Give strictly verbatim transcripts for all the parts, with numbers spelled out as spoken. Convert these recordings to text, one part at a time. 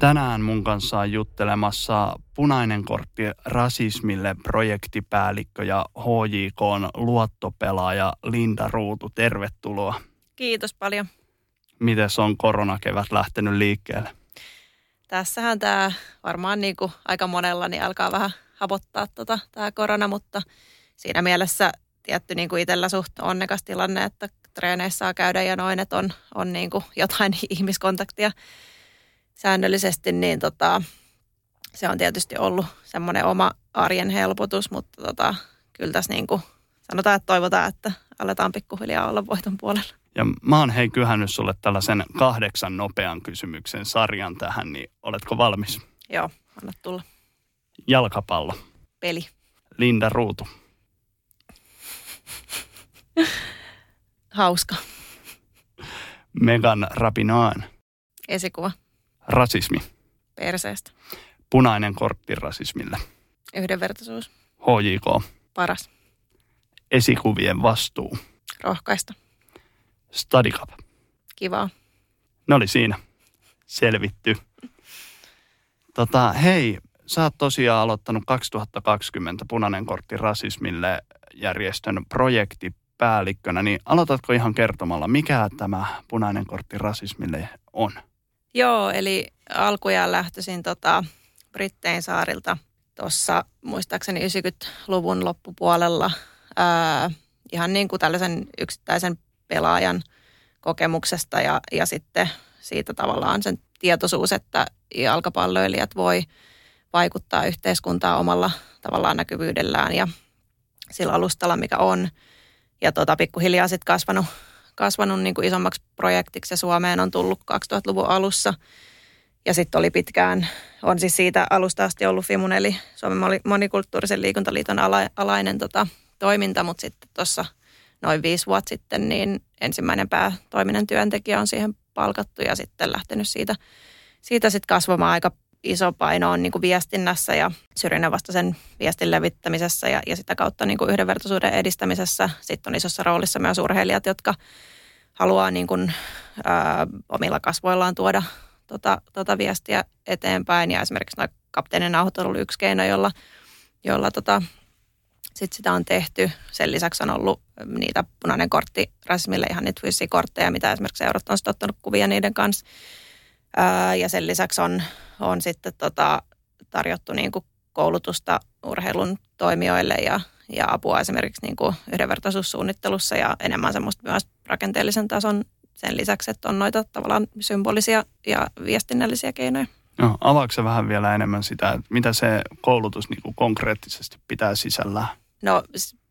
Tänään mun kanssaan juttelemassa Punainen kortti rasismille projektipäällikkö ja H J K:n luottopelaaja Linda Ruutu. Tervetuloa. Kiitos paljon. Mites on koronakevät lähtenyt liikkeelle? Tässähän tämä varmaan niin kuin aika monella niin alkaa vähän hapottaa tota, tämä korona, mutta siinä mielessä tietty niin kuin itsellä suht onnekas tilanne, että treeneissä saa käydä ja noin, että on, on niin kuin jotain ihmiskontaktia säännöllisesti, niin tota, se on tietysti ollut semmoinen oma arjen helpotus, mutta tota, kyllä tässä niin kuin sanotaan, että toivotaan, että aletaan pikkuhiljaa olla voiton puolella. Ja mä oon hei kyhännyt sulle tällaisen kahdeksan nopean kysymyksen sarjan tähän, niin oletko valmis? Joo, anna tulla. Jalkapallo. Peli. Linda Ruutu. Hauska. Megan Rapinoen. Esikuva. Rasismi. Perseestä. Punainen kortti rasismille. Yhdenvertaisuus. H J K. Paras. Esikuvien vastuu. Rohkaista. Studicap. Kivaa. Ne oli siinä. Selvitty. Tota, hei, sä oot tosiaan aloittanut kaksituhattakaksikymmentä Punainen kortti rasismille järjestön projektipäällikkönä, niin aloitatko ihan kertomalla, mikä tämä Punainen kortti rasismille on? Joo, eli alkujaan lähtöisin tota Brittein saarilta tuossa muistaakseni yhdeksänkymmentäluvun loppupuolella ää, ihan niin kuin tällaisen yksittäisen pelaajan kokemuksesta ja, ja sitten siitä tavallaan sen tietoisuus, että jalkapalloilijat voi vaikuttaa yhteiskuntaan omalla tavallaan näkyvyydellään ja sillä alustalla, mikä on. Ja tota, pikkuhiljaa sitten kasvanut, kasvanut niin kuin isommaksi projektiksi ja Suomeen on tullut kaksituhattaluvun alussa. Ja sitten oli pitkään, on siis siitä alusta asti ollut Fimun, eli Suomen monikulttuurisen liikuntaliiton alainen tota, toiminta, mutta sitten tuossa noin viisi vuotta sitten, niin ensimmäinen päätoiminen työntekijä on siihen palkattu ja sitten lähtenyt siitä, siitä sitten kasvamaan aika iso paino on niin kuin viestinnässä ja syrjinnänvastaisen viestin levittämisessä ja, ja sitä kautta niin kuin yhdenvertaisuuden edistämisessä. Sitten on isossa roolissa myös urheilijat, jotka haluaa niin kuin, ää, omilla kasvoillaan tuoda tota, tota viestiä eteenpäin ja esimerkiksi kapteenin nauhat on ollut yksi keino, jolla, jolla tota, sitten sitä on tehty. Sen lisäksi on ollut niitä Punainen kortti rasismille ihan niitä fyysisiä kortteja, mitä esimerkiksi seurat on sitten ottanut kuvia niiden kanssa. Ää, ja sen lisäksi on, on sitten tota, tarjottu niinku koulutusta urheilun toimijoille ja, ja apua esimerkiksi niinku yhdenvertaisuussuunnittelussa ja enemmän semmoista myös rakenteellisen tason sen lisäksi, että on noita tavallaan symbolisia ja viestinnällisiä keinoja. No, avaako sä vähän vielä enemmän sitä, että mitä se koulutus niinku konkreettisesti pitää sisällään? No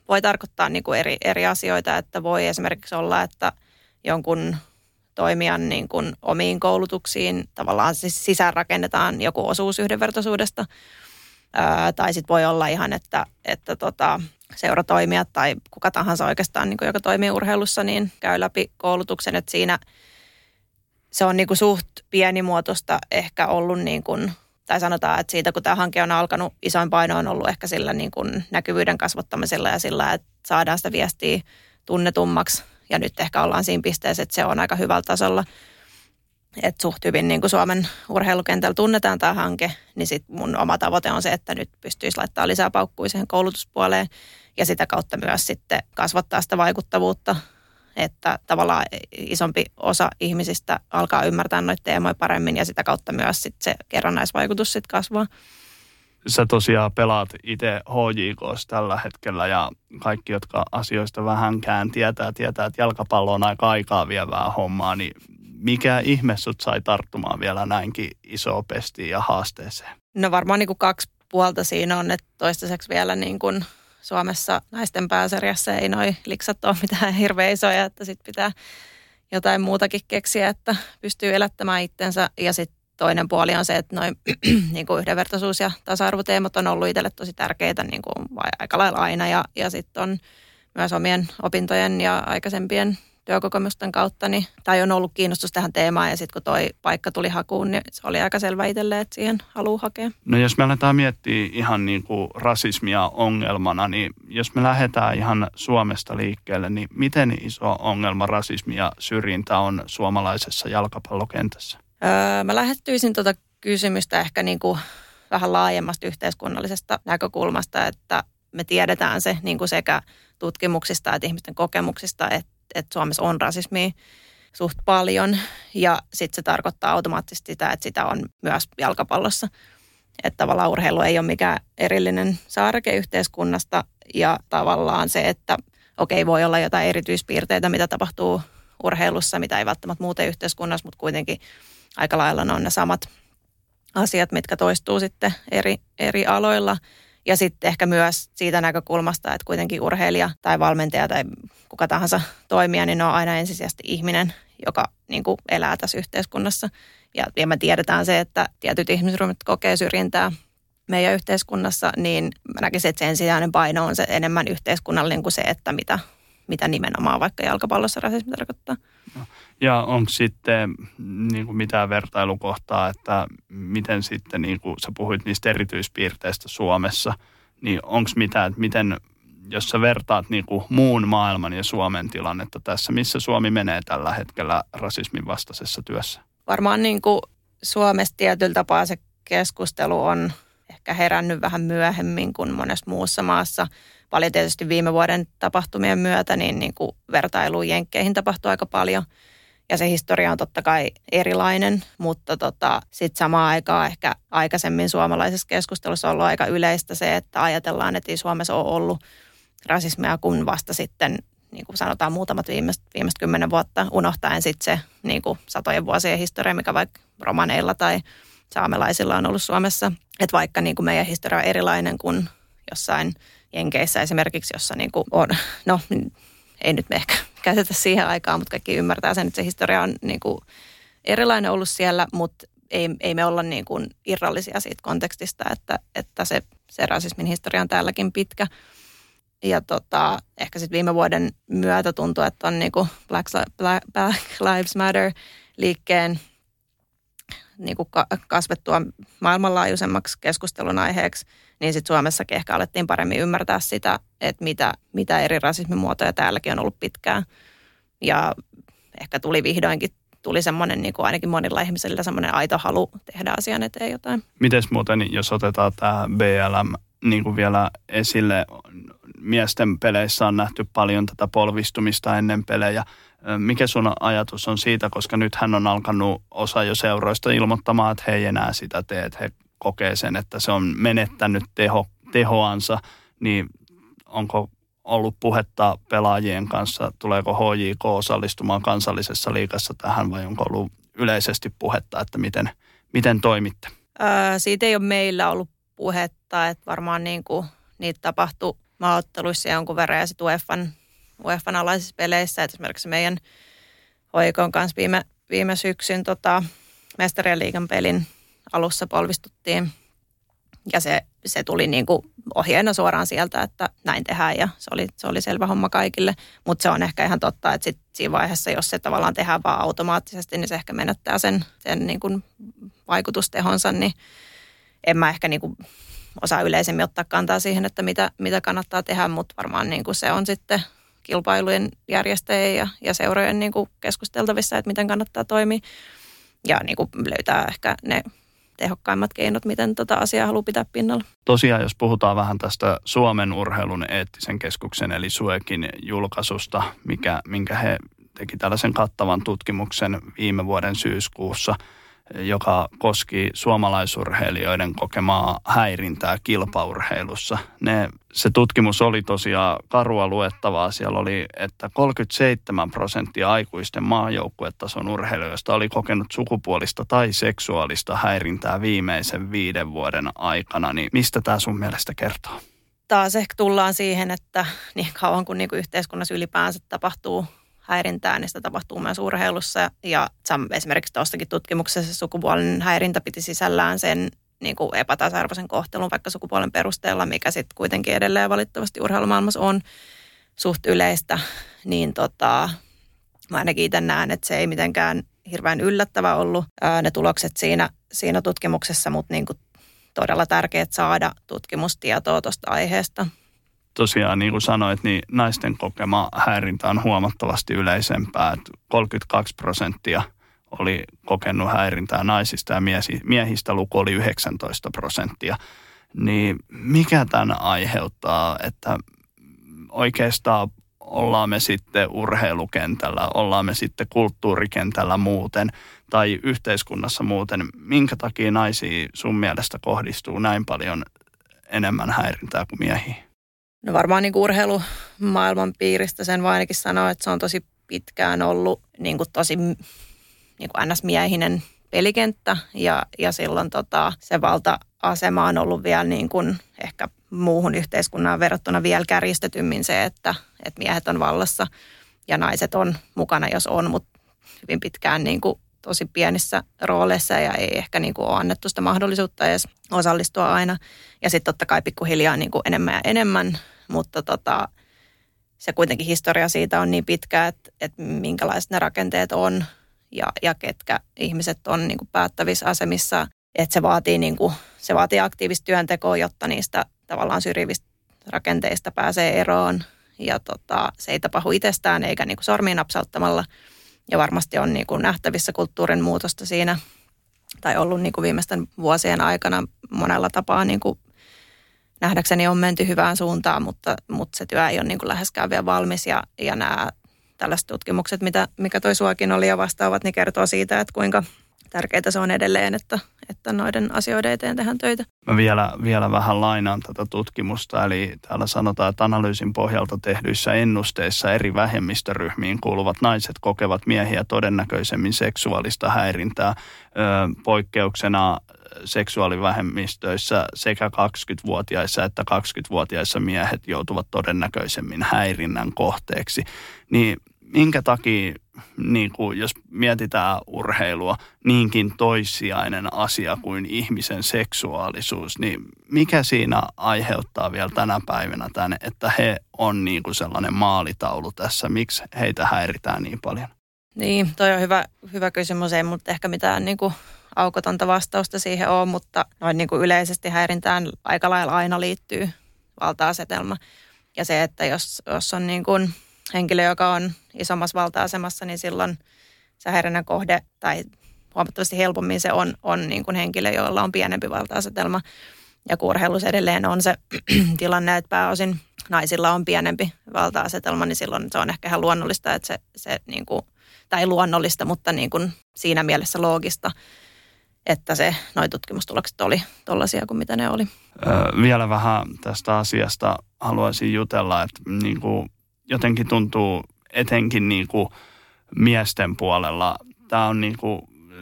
voi tarkoittaa niinku eri, eri asioita, että voi esimerkiksi olla, että jonkun toimijan niin kuin omiin koulutuksiin tavallaan sisään rakennetaan joku osuus yhdenvertaisuudesta. Öö, tai sitten voi olla ihan, että, että tota, seuratoimijat tai kuka tahansa oikeastaan, niin kuin joka toimii urheilussa, niin käy läpi koulutuksen. Et siinä se on niin kuin suht pienimuotoista ehkä ollut, niin kuin, tai sanotaan, että siitä kun tämä hanke on alkanut, isoin paino on ollut ehkä sillä niin kuin näkyvyyden kasvattamisella ja sillä, että saadaan sitä viestiä tunnetummaksi. Ja nyt ehkä ollaan siinä pisteessä, että se on aika hyvällä tasolla. Että suht hyvin niin kuin Suomen urheilukentällä tunnetaan tämä hanke, niin sitten mun oma tavoite on se, että nyt pystyisi laittaa lisää paukkuja siihen koulutuspuoleen. Ja sitä kautta myös sitten kasvattaa sitä vaikuttavuutta, että tavallaan isompi osa ihmisistä alkaa ymmärtää noita teemoja paremmin. Ja sitä kautta myös sitten se kerrannaisvaikutus sitten kasvaa. Sä tosiaan pelaat itse H J K:ssa tällä hetkellä ja kaikki, jotka asioista vähänkään tietää, tietää, että jalkapallo on aika aikaa vievää hommaa, niin mikä ihme sut sai tarttumaan vielä näinkin isoa pestiin ja haasteeseen? No varmaan niin kuin kaksi puolta siinä on, että toistaiseksi vielä niin kuin Suomessa naisten pääsarjassa ei noi liksat ole mitään hirveän isoja, että sit pitää jotain muutakin keksiä, että pystyy elättämään itsensä ja sit toinen puoli on se, että noin niin kuin yhdenvertaisuus- ja tasa-arvoteemat on ollut itselle tosi tärkeitä niin kuin aika lailla aina. Ja, ja sitten on myös omien opintojen ja aikaisempien työkokemusten kautta, niin, tai on ollut kiinnostus tähän teemaan. Ja sitten kun toi paikka tuli hakuun, niin se oli aika selvä itselle, että siihen haluaa hakea. No jos me aletaan miettiä ihan niin kuin rasismia ongelmana, niin jos me lähdetään ihan Suomesta liikkeelle, niin miten iso ongelma rasismi ja syrjintä on suomalaisessa jalkapallokentässä? Mä lähettyisin tuota kysymystä ehkä niin kuin vähän laajemmasta yhteiskunnallisesta näkökulmasta, että me tiedetään se niin kuin sekä tutkimuksista että ihmisten kokemuksista, että, että Suomessa on rasismia suht paljon ja sitten se tarkoittaa automaattisesti sitä, että sitä on myös jalkapallossa. Että tavallaan urheilu ei ole mikään erillinen saareke yhteiskunnasta ja tavallaan se, että okei, voi olla jotain erityispiirteitä, mitä tapahtuu urheilussa, mitä ei välttämättä muuten yhteiskunnassa, mutta kuitenkin aika lailla ne on ne samat asiat, mitkä toistuu sitten eri, eri aloilla. Ja sitten ehkä myös siitä näkökulmasta, että kuitenkin urheilija tai valmentaja tai kuka tahansa toimija, niin ne on aina ensisijaisesti ihminen, joka niin kuin elää tässä yhteiskunnassa. Ja me tiedetään se, että tietyt ihmisryhmät kokee syrjintää meidän yhteiskunnassa, niin mä näkisin, että se ensisijainen paino on se enemmän yhteiskunnallinen kuin se, että mitä, mitä nimenomaan vaikka jalkapallossa rasismi tarkoittaa. Ja onko sitten niin kuin mitään vertailukohtaa, että miten sitten, niin kuin sä puhuit niistä erityispiirteistä Suomessa, niin onko mitään, että miten, jos sä vertaat niin kuin muun maailman ja Suomen tilannetta tässä, missä Suomi menee tällä hetkellä rasismin vastaisessa työssä? Varmaan niin kuin Suomessa tietyllä tapaa se keskustelu on ehkä herännyt vähän myöhemmin kuin monessa muussa maassa. Paljon tietysti viime vuoden tapahtumien myötä niin, niin kuin vertailuun jenkkeihin tapahtuu aika paljon. Ja se historia on totta kai erilainen, mutta tota, sitten samaan aikaan ehkä aikaisemmin suomalaisessa keskustelussa on ollut aika yleistä se, että ajatellaan, että ei Suomessa ole ollut rasismia, kun vasta sitten, niin kuin sanotaan, muutamat viimeiset, viimeiset kymmenen vuotta, unohtaen sitten se niin kuin satojen vuosien historia, mikä vaikka romaneilla tai saamelaisilla on ollut Suomessa. Että vaikka niin kuin meidän historia on erilainen kuin jossain Jenkeissä esimerkiksi, jossa niin kuin on, no ei nyt me ehkä käsitä siihen aikaan, mutta kaikki ymmärtää sen, että se historia on niin kuin erilainen ollut siellä, mutta ei, ei me olla niin kuin irrallisia siitä kontekstista, että, että se, se rasismin historia on täälläkin pitkä. Ja tota, ehkä sitten viime vuoden myötä tuntuu, että on niin kuin Black, Black, Black Lives Matter liikkeen niin kuin kasvettua maailmanlaajuisemmaksi keskustelun aiheeksi, niin sitten Suomessakin ehkä alettiin paremmin ymmärtää sitä, että mitä, mitä eri rasismimuotoja täälläkin on ollut pitkään. Ja ehkä tuli vihdoinkin, tuli semmoinen niin kuin ainakin monilla ihmisillä semmoinen aito halu tehdä asian eteen jotain. Mites muuten, jos otetaan tämä B L M niin kuin vielä esille, miesten peleissä on nähty paljon tätä polvistumista ennen pelejä. Mikä sun ajatus on siitä, koska nythän on alkanut osa jo seuroista ilmoittamaan, että he ei enää sitä tee, että he kokee sen, että se on menettänyt teho, tehoansa, niin onko ollut puhetta pelaajien kanssa, tuleeko H J K osallistumaan kansallisessa liigassa tähän vai onko ollut yleisesti puhetta, että miten, miten toimitte? Ää, siitä ei ole meillä ollut puhetta, että varmaan niin kuin niitä tapahtui maaotteluissa jonkun verran ja sitten UEFan, UEFan alaisissa peleissä, että esimerkiksi meidän H J K:n kanssa viime, viime syksyn tota, mestarien liigan pelin alussa polvistuttiin ja se, se tuli niin kuin ohjeena suoraan sieltä, että näin tehdään ja se oli, se oli selvä homma kaikille. Mutta se on ehkä ihan totta, että sit siinä vaiheessa, jos se tavallaan tehdään vaan automaattisesti, niin se ehkä menettää sen, sen niin kuin vaikutustehonsa, niin en mä ehkä niin kuin osaa yleisemmin ottaa kantaa siihen, että mitä, mitä kannattaa tehdä, mutta varmaan niin kuin se on sitten kilpailujen järjestäjien ja, ja seurojen niin kuin keskusteltavissa, että miten kannattaa toimia ja niin kuin löytää ehkä ne tehokkaimmat keinot, miten tätä tota asiaa haluaa pitää pinnalla. Tosiaan, jos puhutaan vähän tästä Suomen urheilun eettisen keskuksen, eli SUEKin julkaisusta, mikä, minkä he teki tällaisen kattavan tutkimuksen viime vuoden syyskuussa, joka koski suomalaisurheilijoiden kokemaa häirintää kilpaurheilussa. Ne, se tutkimus oli tosiaan karua luettavaa. Siellä oli, että kolmekymmentäseitsemän prosenttia aikuisten maajoukkuetason urheilijoista oli kokenut sukupuolista tai seksuaalista häirintää viimeisen viiden vuoden aikana. Niin mistä tämä sun mielestä kertoo? Taas ehkä tullaan siihen, että niin kauan kuin niinku yhteiskunnassa ylipäänsä tapahtuu häirintää, niin sitä tapahtuu myös urheilussa. Ja esimerkiksi tuostakin tutkimuksessa sukupuolinen häirintä piti sisällään sen niin kuin epätasa-arvoisen kohtelun vaikka sukupuolen perusteella, mikä sitten kuitenkin edelleen valitettavasti urheilumaailmassa on suht yleistä. Niin tota, mä ainakin itse näen, että se ei mitenkään hirveän yllättävä ollut ää, ne tulokset siinä, siinä tutkimuksessa, mutta niin kuin todella tärkeää saada tutkimustietoa tuosta aiheesta. Tosiaan, niin kuin sanoit, niin naisten kokema häirintä on huomattavasti yleisempää. kolmekymmentäkaksi prosenttia oli kokenut häirintää naisista ja miehistä luku oli yhdeksäntoista prosenttia. Niin mikä tämän aiheuttaa, että oikeastaan ollaan me sitten urheilukentällä, ollaan me sitten kulttuurikentällä muuten tai yhteiskunnassa muuten. Minkä takia naisiin sun mielestä kohdistuu näin paljon enemmän häirintää kuin miehiin? No varmaan niin kuin urheilumaailman piiristä sen voi ainakin sanoa, että se on tosi pitkään ollut niin kuin tosi niin kuin ns-miehinen pelikenttä ja, ja silloin tota, se valta-asema on ollut vielä niin kuin ehkä muuhun yhteiskunnaan verrattuna vielä kärjistetymmin se, että, että miehet on vallassa ja naiset on mukana, jos on, mutta hyvin pitkään niin kuin tosi pienissä rooleissa ja ei ehkä niin kuin ole annettu sitä mahdollisuutta edes osallistua aina. Ja sitten totta kai pikkuhiljaa niin kuin enemmän ja enemmän, mutta tota, se kuitenkin historia siitä on niin pitkä, että, että minkälaiset ne rakenteet on ja, ja ketkä ihmiset on niin kuin päättävissä asemissa. Että se vaatii, niin kuin, se vaatii aktiivista työntekoa, jotta niistä tavallaan syrjivistä rakenteista pääsee eroon. Ja tota, se ei tapahdu itsestään eikä niin kuin sormiin napsauttamalla. Ja varmasti on niin kuin nähtävissä kulttuurin muutosta siinä, tai ollut niin kuin viimeisten vuosien aikana monella tapaa niin kuin nähdäkseni on menty hyvään suuntaan, mutta, mutta se työ ei ole niin kuin läheskään vielä valmis. Ja, ja nämä tällaiset tutkimukset, mitä, mikä toi SUEKin oli ja vastaavat, niin kertoo siitä, että kuinka tärkeää se on edelleen, että, että noiden asioiden eteen tehdään töitä. Mä vielä, vielä vähän lainaan tätä tutkimusta, eli täällä sanotaan, että analyysin pohjalta tehdyissä ennusteissa eri vähemmistöryhmiin kuuluvat naiset kokevat miehiä todennäköisemmin seksuaalista häirintää. Öö, poikkeuksena seksuaalivähemmistöissä sekä kaksikymmentävuotiaissa että kaksikymmentävuotiaissa miehet joutuvat todennäköisemmin häirinnän kohteeksi. Niin minkä takia, niin kuin jos mietitään urheilua, niinkin toissijainen asia kuin ihmisen seksuaalisuus, niin mikä siinä aiheuttaa vielä tänä päivänä tänne, että he on niin kuin sellainen maalitaulu tässä, miksi heitä häiritään niin paljon? Niin, toi on hyvä, hyvä kysymys, ei mutta ehkä mitään niin kuin aukotonta vastausta siihen ole, mutta noin niin kuin yleisesti häirintään aika lailla aina liittyy valta-asetelma ja se, että jos, jos on niin kuin henkilö, joka on isommassa valta-asemassa, niin silloin se häirinnän kohde tai huomattavasti helpommin se on, on niin kuin henkilö, jolla on pienempi valta-asetelma. Ja kun urheilussa edelleen on se tilanne, että pääosin naisilla on pienempi valta-asetelma, niin silloin se on ehkä ihan luonnollista, että se, se niin kuin, tai luonnollista, mutta niin kuin siinä mielessä loogista, että se, noi tutkimustulokset oli tollaisia kuin mitä ne oli. Öö, vielä vähän tästä asiasta haluaisin jutella, että niin kuin jotenkin tuntuu etenkin niin kuin miesten puolella. Tää on niin kuin,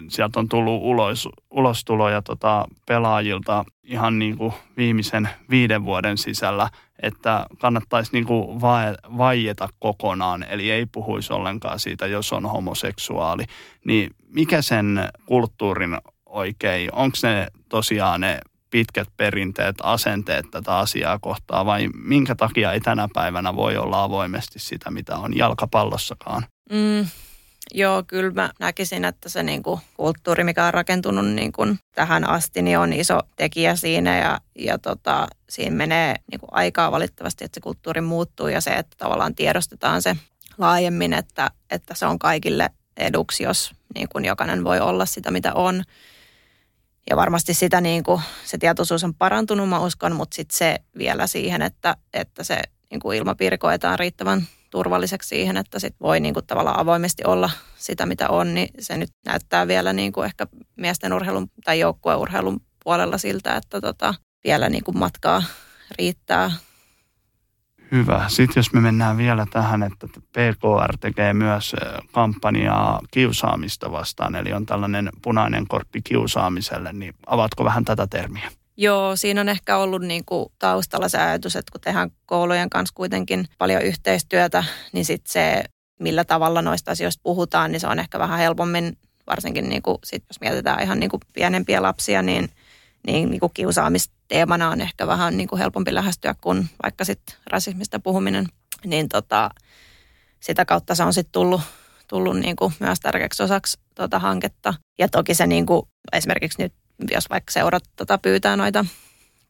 sieltä on tullut ulos, ulostuloja tota pelaajilta ihan niin kuin viimeisen viiden vuoden sisällä, että kannattaisi niin kuin va- vaieta kokonaan, eli ei puhuisi ollenkaan siitä, jos on homoseksuaali. Niin mikä sen kulttuurin oikein, onko ne tosiaan ne pitkät perinteet, asenteet tätä asiaa kohtaan vai minkä takia ei tänä päivänä voi olla avoimesti sitä, mitä on jalkapallossakaan? Mm, joo, kyllä mä näkisin, että se niinku kulttuuri, mikä on rakentunut niinku tähän asti, niin on iso tekijä siinä ja, ja tota, siinä menee niinku aikaa valitettavasti, että se kulttuuri muuttuu ja se, että tavallaan tiedostetaan se laajemmin, että, että se on kaikille eduksi, jos niinku jokainen voi olla sitä, mitä on. Ja varmasti sitä niin kuin, se tietoisuus on parantunut, mä uskon, mutta sitten se vielä siihen, että, että se niin kuin ilmapiiri koetaan riittävän turvalliseksi siihen, että sit voi niin kuin, tavallaan avoimesti olla sitä, mitä on, niin se nyt näyttää vielä niin kuin ehkä miesten urheilun tai joukkueurheilun puolella siltä, että tota, vielä niin kuin matkaa riittää. Hyvä. Sitten jos me mennään vielä tähän, että P K R tekee myös kampanjaa kiusaamista vastaan, eli on tällainen punainen kortti kiusaamiselle, niin avaatko vähän tätä termiä? Joo, siinä on ehkä ollut niinku taustalla se ajatus, että kun tehdään koulujen kanssa kuitenkin paljon yhteistyötä, niin sitten se, millä tavalla noista asioista puhutaan, niin se on ehkä vähän helpommin, varsinkin niinku, sit jos mietitään ihan niinku pienempiä lapsia, niin niin, niin kuin kiusaamisteemana on ehkä vähän niin kuin helpompi lähestyä kuin vaikka sitten rasismista puhuminen, niin tota, sitä kautta se on sitten tullut, tullut niin kuin myös tärkeäksi osaksi tota hanketta. Ja toki se niin kuin, esimerkiksi nyt, jos vaikka seurat tota, pyytää noita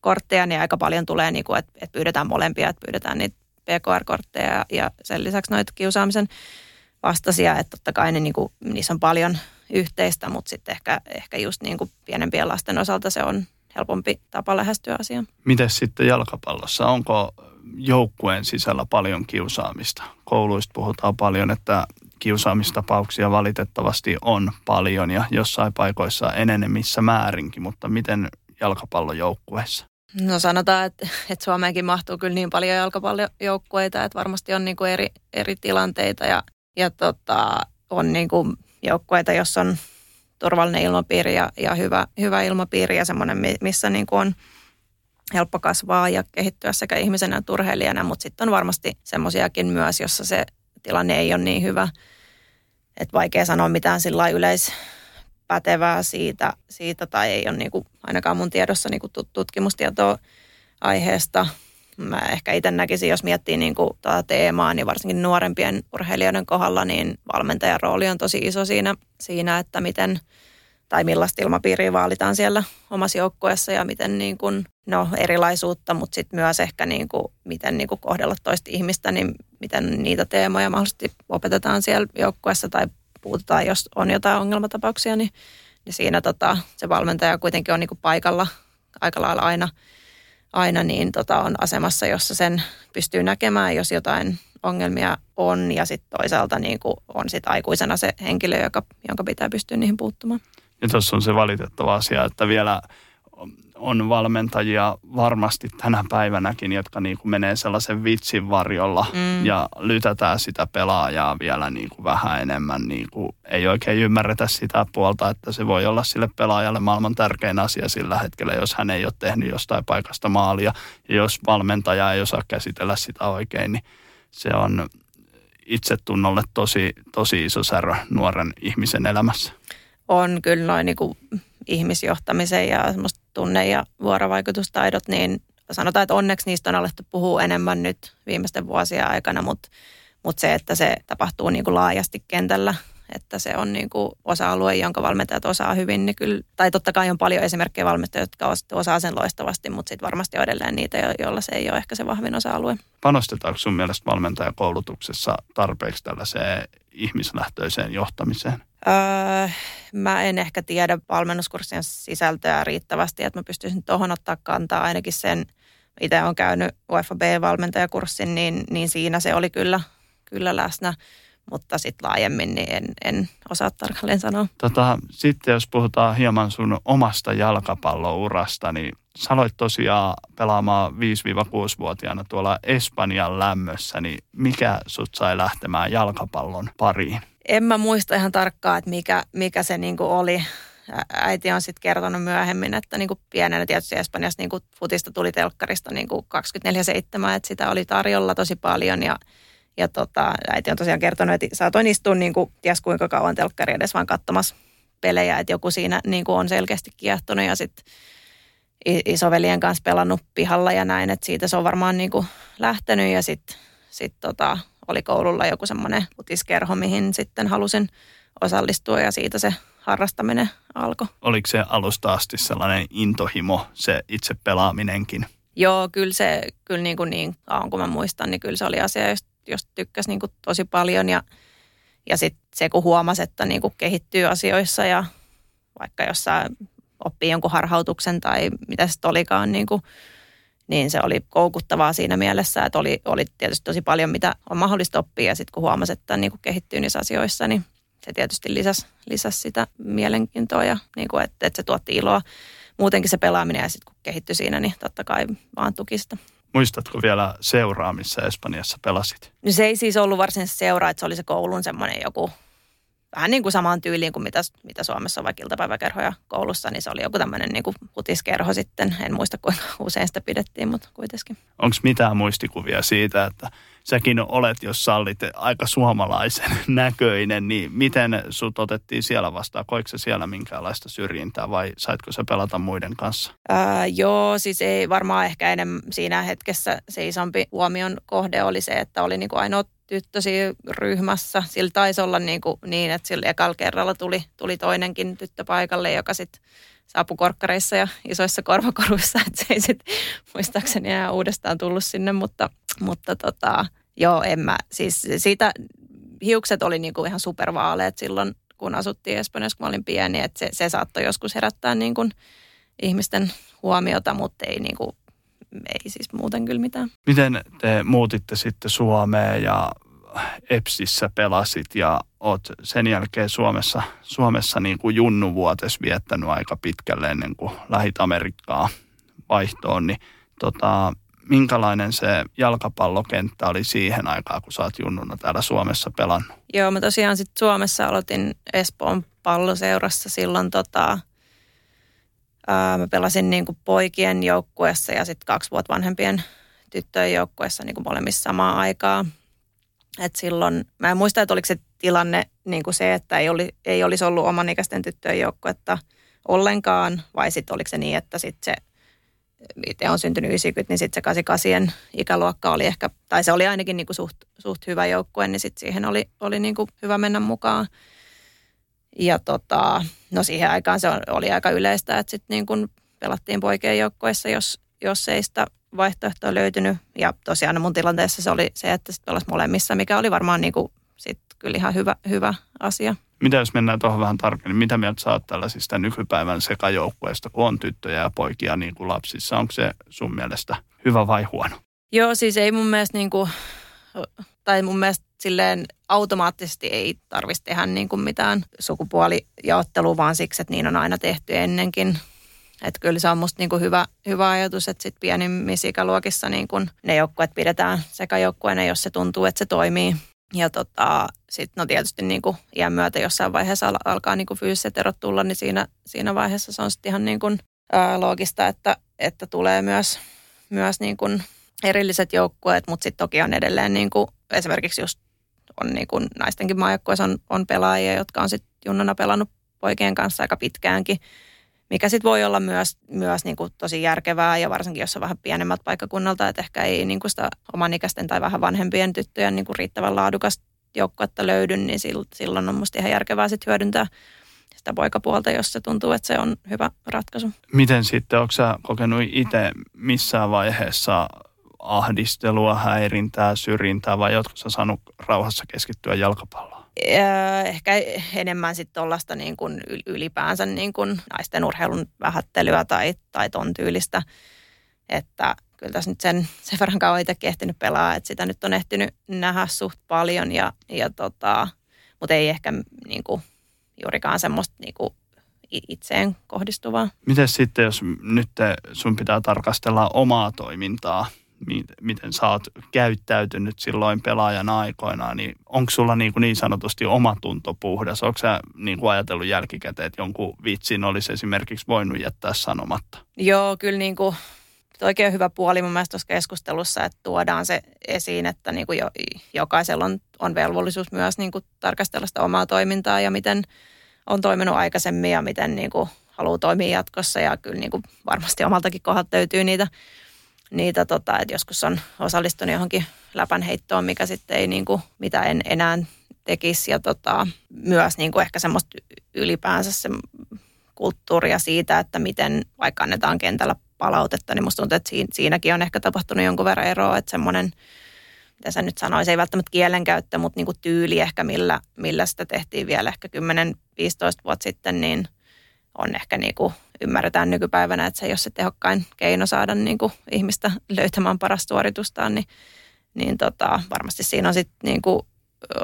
kortteja, niin aika paljon tulee, niin kuin, että, että pyydetään molempia, että pyydetään niitä P K R-kortteja ja, ja sen lisäksi noita kiusaamisen vastaisia, että totta kai ne, niin kuin, niissä on paljon yhteistä, mutta sitten ehkä, ehkä just niin kuin pienempien lasten osalta se on helpompi tapa lähestyä asiaa. Mites sitten jalkapallossa? Onko joukkueen sisällä paljon kiusaamista? Kouluista puhutaan paljon, että kiusaamistapauksia valitettavasti on paljon ja jossain paikoissa enenemissä määrinkin, mutta miten jalkapallojoukkueessa? No sanotaan, että, että Suomeenkin mahtuu kyllä niin paljon jalkapallojoukkueita, että varmasti on niin kuin eri, eri tilanteita ja, ja tota, on niin kuin joukkueita, jossa on turvallinen ilmapiiri ja, ja hyvä, hyvä ilmapiiri ja semmoinen, missä niin kuin on helppo kasvaa ja kehittyä sekä ihmisenä ja urheilijana, mutta sitten on varmasti semmoisiakin myös, jossa se tilanne ei ole niin hyvä, että vaikea sanoa mitään sillä yleispätevää siitä, siitä tai ei ole niin kuin, ainakaan mun tiedossa niin kuin tutkimustietoa aiheesta. Mä ehkä itse näkisin, jos miettii niin kuin tätä teemaa, niin varsinkin nuorempien urheilijoiden kohdalla, niin valmentajan rooli on tosi iso siinä, siinä että miten tai millaista ilmapiiriä vaalitaan siellä omassa joukkueessa ja miten niin kuin, no, erilaisuutta, mutta sitten myös ehkä niin kuin, miten niin kuin kohdella toista ihmistä, niin miten niitä teemoja mahdollisesti opetetaan siellä joukkueessa tai puututaan, jos on jotain ongelmatapauksia, niin, niin siinä tota, se valmentaja kuitenkin on niin kuin paikalla aika lailla aina, aina niin tota, on asemassa, jossa sen pystyy näkemään, jos jotain ongelmia on ja sitten toisaalta niin kuin on sit aikuisena se henkilö, joka, jonka pitää pystyä niihin puuttumaan. Ja tuossa on se valitettava asia, että vielä on valmentajia varmasti tänä päivänäkin, jotka niin kuin menee sellaisen vitsin varjolla mm. ja lytätään sitä pelaajaa vielä niin kuin vähän enemmän. Niin kuin ei oikein ymmärretä sitä puolta, että se voi olla sille pelaajalle maailman tärkein asia sillä hetkellä, jos hän ei ole tehnyt jostain paikasta maalia. Ja jos valmentaja ei osaa käsitellä sitä oikein, niin se on itsetunnolle tosi, tosi iso särö nuoren ihmisen elämässä. On kyllä noin niin kuin ihmisjohtamisen ja semmoista tunne- ja vuorovaikutustaidot, niin sanotaan, että onneksi niistä on alettu puhua enemmän nyt viimeisten vuosien aikana, mutta, mutta se, että se tapahtuu niin kuin laajasti kentällä, että se on niin kuin osa-alue, jonka valmentajat osaa hyvin, niin kyllä, tai totta kai on paljon esimerkkejä valmentajia, jotka osaa sen loistavasti, mutta sitten varmasti on edelleen niitä, joilla se ei ole ehkä se vahvin osa-alue. Panostetaanko sun mielestä valmentajakoulutuksessa tarpeeksi tällaiseen ihmislähtöiseen johtamiseen? Öö, mä en ehkä tiedä valmennuskurssien sisältöä riittävästi, että mä pystyisin tuohon ottaa kantaa ainakin sen, itse olen käynyt UEFA B-valmentajakurssin, niin, niin siinä se oli kyllä, kyllä läsnä, mutta sitten laajemmin niin en, en osaa tarkalleen sanoa. Tota, sitten jos puhutaan hieman sun omasta jalkapallourasta, niin sä aloit tosiaan pelaamaan viisi kuusi -vuotiaana tuolla Espanjan lämmössä, niin mikä sut sai lähtemään jalkapallon pariin? En mä muista ihan tarkkaan, että mikä, mikä se niinku oli. Äiti on sitten kertonut myöhemmin, että niinku pienenä tietysti Espanjassa niinku futista tuli telkkarista niinku kaksikymmentäneljä seitsemän, että sitä oli tarjolla tosi paljon. Ja, ja tota, äiti on tosiaan kertonut, että saatoin istua niinku, ties kuinka kauan telkkari edes vaan katsomassa pelejä, että joku siinä niinku on selkeästi kiehtonut ja sitten isoveljen kanssa pelannut pihalla ja näin, että siitä se on varmaan niinku lähtenyt ja sitten sit tota, oli koululla joku semmoinen futiskerho, mihin sitten halusin osallistua ja siitä se harrastaminen alkoi. Oliko se alusta asti sellainen intohimo, se itse pelaaminenkin? Joo, kyllä se, kyllä niin kuin niin, kun mä muistan, niin kyllä se oli asia, josta tykkäsi niin kuin tosi paljon ja, ja sitten se kun huomasi, että niin kuin kehittyy asioissa ja vaikka jossain oppii jonkun harhautuksen tai mitä se olikaan niin kuin, niin se oli koukuttavaa siinä mielessä, että oli, oli tietysti tosi paljon, mitä on mahdollista oppia. Ja sitten kun huomasi, että niin kuin kehittyy niissä asioissa, niin se tietysti lisäsi, lisäsi sitä mielenkiintoa ja niin kuin, että, että se tuotti iloa. Muutenkin se pelaaminen ja sitten kun kehittyi siinä, niin totta kai vaan tuki sitä. Muistatko vielä seuraa, missä Espanjassa pelasit? No se ei siis ollut varsinaisesti seuraa, että se oli se koulun semmoinen joku, vähän niin kuin samaan tyyliin kuin mitä, mitä Suomessa on vaikka iltapäiväkerhoja koulussa, niin se oli joku tämmöinen niin kuin futiskerho sitten. En muista kuinka usein sitä pidettiin, mutta kuitenkin. Onko mitään muistikuvia siitä, että säkin olet, jos sallit, aika suomalaisen näköinen, niin miten sut otettiin siellä vastaan? Koiko se siellä minkäänlaista syrjintää vai saitko sä pelata muiden kanssa? Ää, joo, siis ei varmaan ehkä enemmän siinä hetkessä se isompi huomion kohde oli se, että oli niin kuin ainoa tyttösiä ryhmässä. Sillä taisi olla niin, kuin niin että sillä ekalla kerralla tuli, tuli toinenkin tyttö paikalle, joka sitten saapui korkkareissa ja isoissa korvakoruissa. Että se ei sitten muistaakseni enää uudestaan tullut sinne, mutta, mutta tota, joo, en mä. Siis siitä hiukset oli niin kuin ihan supervaaleet silloin, kun asuttiin Espanjassa, kun mä olin pieni, että se, se saattoi joskus herättää niin kuin ihmisten huomiota, mutta ei, niin kuin, ei siis muuten kyllä mitään. Miten te muutitte sitten Suomeen ja Epsissä pelasit ja oot sen jälkeen Suomessa, Suomessa niin kuin junnuvuotes viettänyt aika pitkälle ennen kuin lähit Amerikkaa vaihtoon, niin tota, minkälainen se jalkapallokenttä oli siihen aikaan, kun sä oot junnuna täällä Suomessa pelannut? Joo, mä tosiaan sitten Suomessa aloitin Espoon Palloseurassa silloin tota, ää, mä pelasin niin kuin poikien joukkueessa ja sitten kaksi vuotta vanhempien tyttöjen joukkueessa niin kuin molemmissa samaan aikaan. Et silloin, mä en muista, että oliko se tilanne niin kuin se, että ei, oli, ei olisi ollut oman ikäisten tyttöjen joukkuetta ollenkaan, vai sitten oliko se niin, että sitten se, itse on syntynyt yhdeksänkymmentä, niin sitten se kahdeksankymmentäkahdeksan ikäluokka oli ehkä, tai se oli ainakin niin kuin suht, suht hyvä joukkue, niin sitten siihen oli, oli niin kuin hyvä mennä mukaan. Ja tota, no siihen aikaan se oli aika yleistä, että sitten niin kuin pelattiin poikien joukkueessa, jos, jos ei sitä vaihtoehtoa löytynyt. Ja tosiaan mun tilanteessa se oli se, että sitten pelasi molemmissa, mikä oli varmaan niin kuin sit kyllä ihan hyvä, hyvä asia. Mitä jos mennään tuohon vähän tarkemmin, mitä mieltä sä oot tällaisista nykypäivän sekajoukkueista, kun on tyttöjä ja poikia niin kuin lapsissa? Onko se sun mielestä hyvä vai huono? Joo, siis ei mun mielestä, niin kuin, tai mun mielestä silleen automaattisesti ei tarvitsisi tehdä niin kuin mitään sukupuolijaottelua, vaan siksi, että niin on aina tehty ennenkin. Että kyllä se on musta niin kuin hyvä, hyvä ajatus, että sitten pienimmissä ikäluokissa niin kuin ne joukkueet pidetään sekajoukkueena, jos se tuntuu, että se toimii. Ja tota, sitten no tietysti niin kuin iän myötä jossain vaiheessa alkaa niin kuin fyysiset erot tulla, niin siinä, siinä vaiheessa se on sitten ihan niin kuin ää, loogista, että, että tulee myös, myös niin kuin erilliset joukkueet, mutta sitten toki on edelleen niin kuin esimerkiksi just on niin kuin naistenkin maajoukkueessa on, on pelaajia, jotka on sitten junnuna pelannut poikien kanssa aika pitkäänkin, mikä sitten voi olla myös, myös niin kuin tosi järkevää ja varsinkin jos on vähän pienemmät paikkakunnalta, että ehkä ei niin kuin sitä oman ikäisten tai vähän vanhempien tyttöjen niin kuin riittävän laadukasta joukkuetta löydy, niin silloin on musta ihan järkevää sit hyödyntää sitä poikapuolta, jos se tuntuu, että se on hyvä ratkaisu. Miten sitten, ootko sä kokenut itse missään vaiheessa ahdistelua, häirintää, syrjintää vai ootko sä saanut rauhassa keskittyä jalkapalloon? Ehkä enemmän sitten tuollaista niin kuin ylipäänsä niin kuin naisten urheilun vähättelyä tai, tai ton tyylistä. Että kyllä tässä nyt sen, sen verran kauan itsekin ehtinyt pelaa, että sitä nyt on ehtinyt nähdä suht paljon. Ja, ja tota, mutta ei ehkä niin kuin juurikaan semmoista niin kuin itseen kohdistuvaa. Miten sitten, jos nyt sun pitää tarkastella omaa toimintaa? Miten sä oot käyttäytynyt silloin pelaajan aikoina, niin onko sulla niin, niin sanotusti omatunto puhdas? Onko sä niin kuin ajatellut jälkikäteen, että jonkun vitsin olisi esimerkiksi voinut jättää sanomatta? Joo, kyllä niin kuin, oikein hyvä puoli mun mielestä tuossa keskustelussa, että tuodaan se esiin, että niin kuin jo, jokaisella on, on velvollisuus myös niin kuin tarkastella sitä omaa toimintaa ja miten on toiminut aikaisemmin ja miten niin kuin haluaa toimia jatkossa ja kyllä niin kuin varmasti omaltakin kohdalta löytyy niitä Niitä, tota, että joskus on osallistunut johonkin läpänheittoon, mikä sitten ei, niin kuin, mitä en enää tekisi. Ja tota, myös niin kuin ehkä semmoista ylipäänsä se kulttuuria siitä, että miten vaikka annetaan kentällä palautetta, niin musta tuntuu, että siinäkin on ehkä tapahtunut jonkun verran eroa. Että semmoinen, mitä sä nyt sanoisin, ei välttämättä kielenkäyttö, mutta niin kuin tyyli ehkä, millä, millä sitä tehtiin vielä ehkä kymmenen viisitoista vuotta sitten, niin on ehkä niin kuin ymmärretään nykypäivänä, että se ei ole se tehokkain keino saada niin kuin ihmistä löytämään parasta suoritustaan, niin, niin tota, varmasti siinä on sitten niin kuin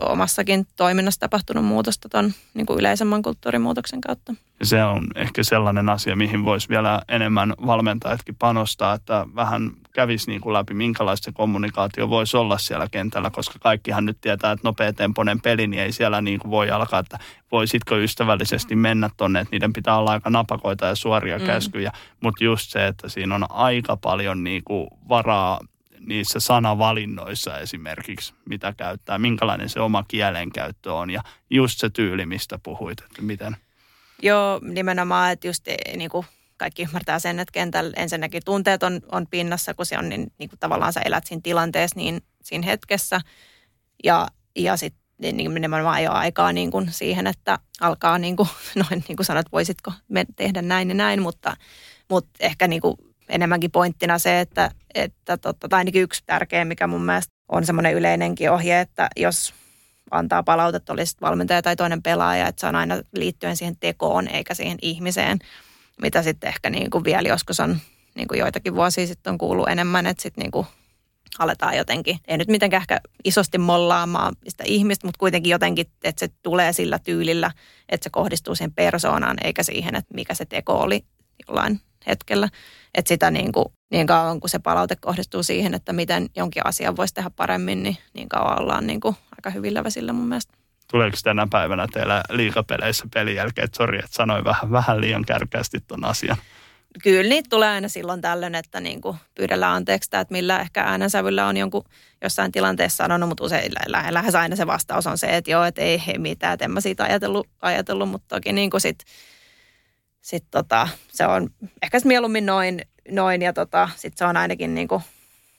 omassakin toiminnassa tapahtunut muutosta tuon niin kuin yleisemmän kulttuurimuutoksen kautta. Ja se on ehkä sellainen asia, mihin voisi vielä enemmän valmentajatkin panostaa, että vähän kävisi niin kuin läpi, minkälaista kommunikaatio voisi olla siellä kentällä, koska kaikkihan nyt tietää, että nopeatempoinen peli, niin ei siellä niin kuin voi alkaa, että voisitko ystävällisesti mennä tonne, että niiden pitää olla aika napakoita ja suoria mm. käskyjä, mutta just se, että siinä on aika paljon niin kuin varaa niissä sanavalinnoissa esimerkiksi, mitä käyttää, minkälainen se oma kielenkäyttö on ja just se tyyli, mistä puhuit, että miten. Joo, nimenomaan, että just niin kuin kaikki ymmärtää sen, että kentällä ensinnäkin tunteet on, on pinnassa, kun se on niin, niin kuin tavallaan sä elät siinä tilanteessa niin siinä hetkessä ja, ja sitten niin nimenomaan ei ole aikaa niin kuin siihen, että alkaa niin kuin, noin niin kuin sanot, voisitko me tehdä näin ja näin, mutta, mutta ehkä niin kuin enemmänkin pointtina se, että, että totta, tai ainakin yksi tärkeä, mikä mun mielestä on semmoinen yleinenkin ohje, että jos antaa palautetta, oli sitten valmentaja tai toinen pelaaja, että se on aina liittyen siihen tekoon eikä siihen ihmiseen, mitä sitten ehkä niin kuin vielä joskus on niin kuin joitakin vuosia sitten on kuullut enemmän, että sitten niin kuin aletaan jotenkin, ei nyt mitenkään ehkä isosti mollaamaan sitä ihmistä, mutta kuitenkin jotenkin, että se tulee sillä tyylillä, että se kohdistuu siihen persoonaan eikä siihen, että mikä se teko oli jollain hetkellä. Että sitä niin, kuin, niin kauan, kun se palaute kohdistuu siihen, että miten jonkin asian voisi tehdä paremmin, niin niin kauan ollaan niin kuin aika hyvillä vesillä mun mielestä. Tuleeko tänä päivänä teillä liigapeleissä pelin jälkeen, että sori, että sanoin vähän, vähän liian kärkäästi ton asian? Kyllä niitä tulee aina silloin tällöin, että niin kuin pyydellään anteeksi sitä, että millä ehkä äänensävyllä on jonkun jossain tilanteessa sanonut, mutta usein lähes aina se vastaus on se, että joo, että ei he mitään, että en mä siitä ajatellut, ajatellut mutta toki niin kuin sit, sit tota, se on ehkä mieluummin noin, noin ja tota, sitten se on ainakin niin kuin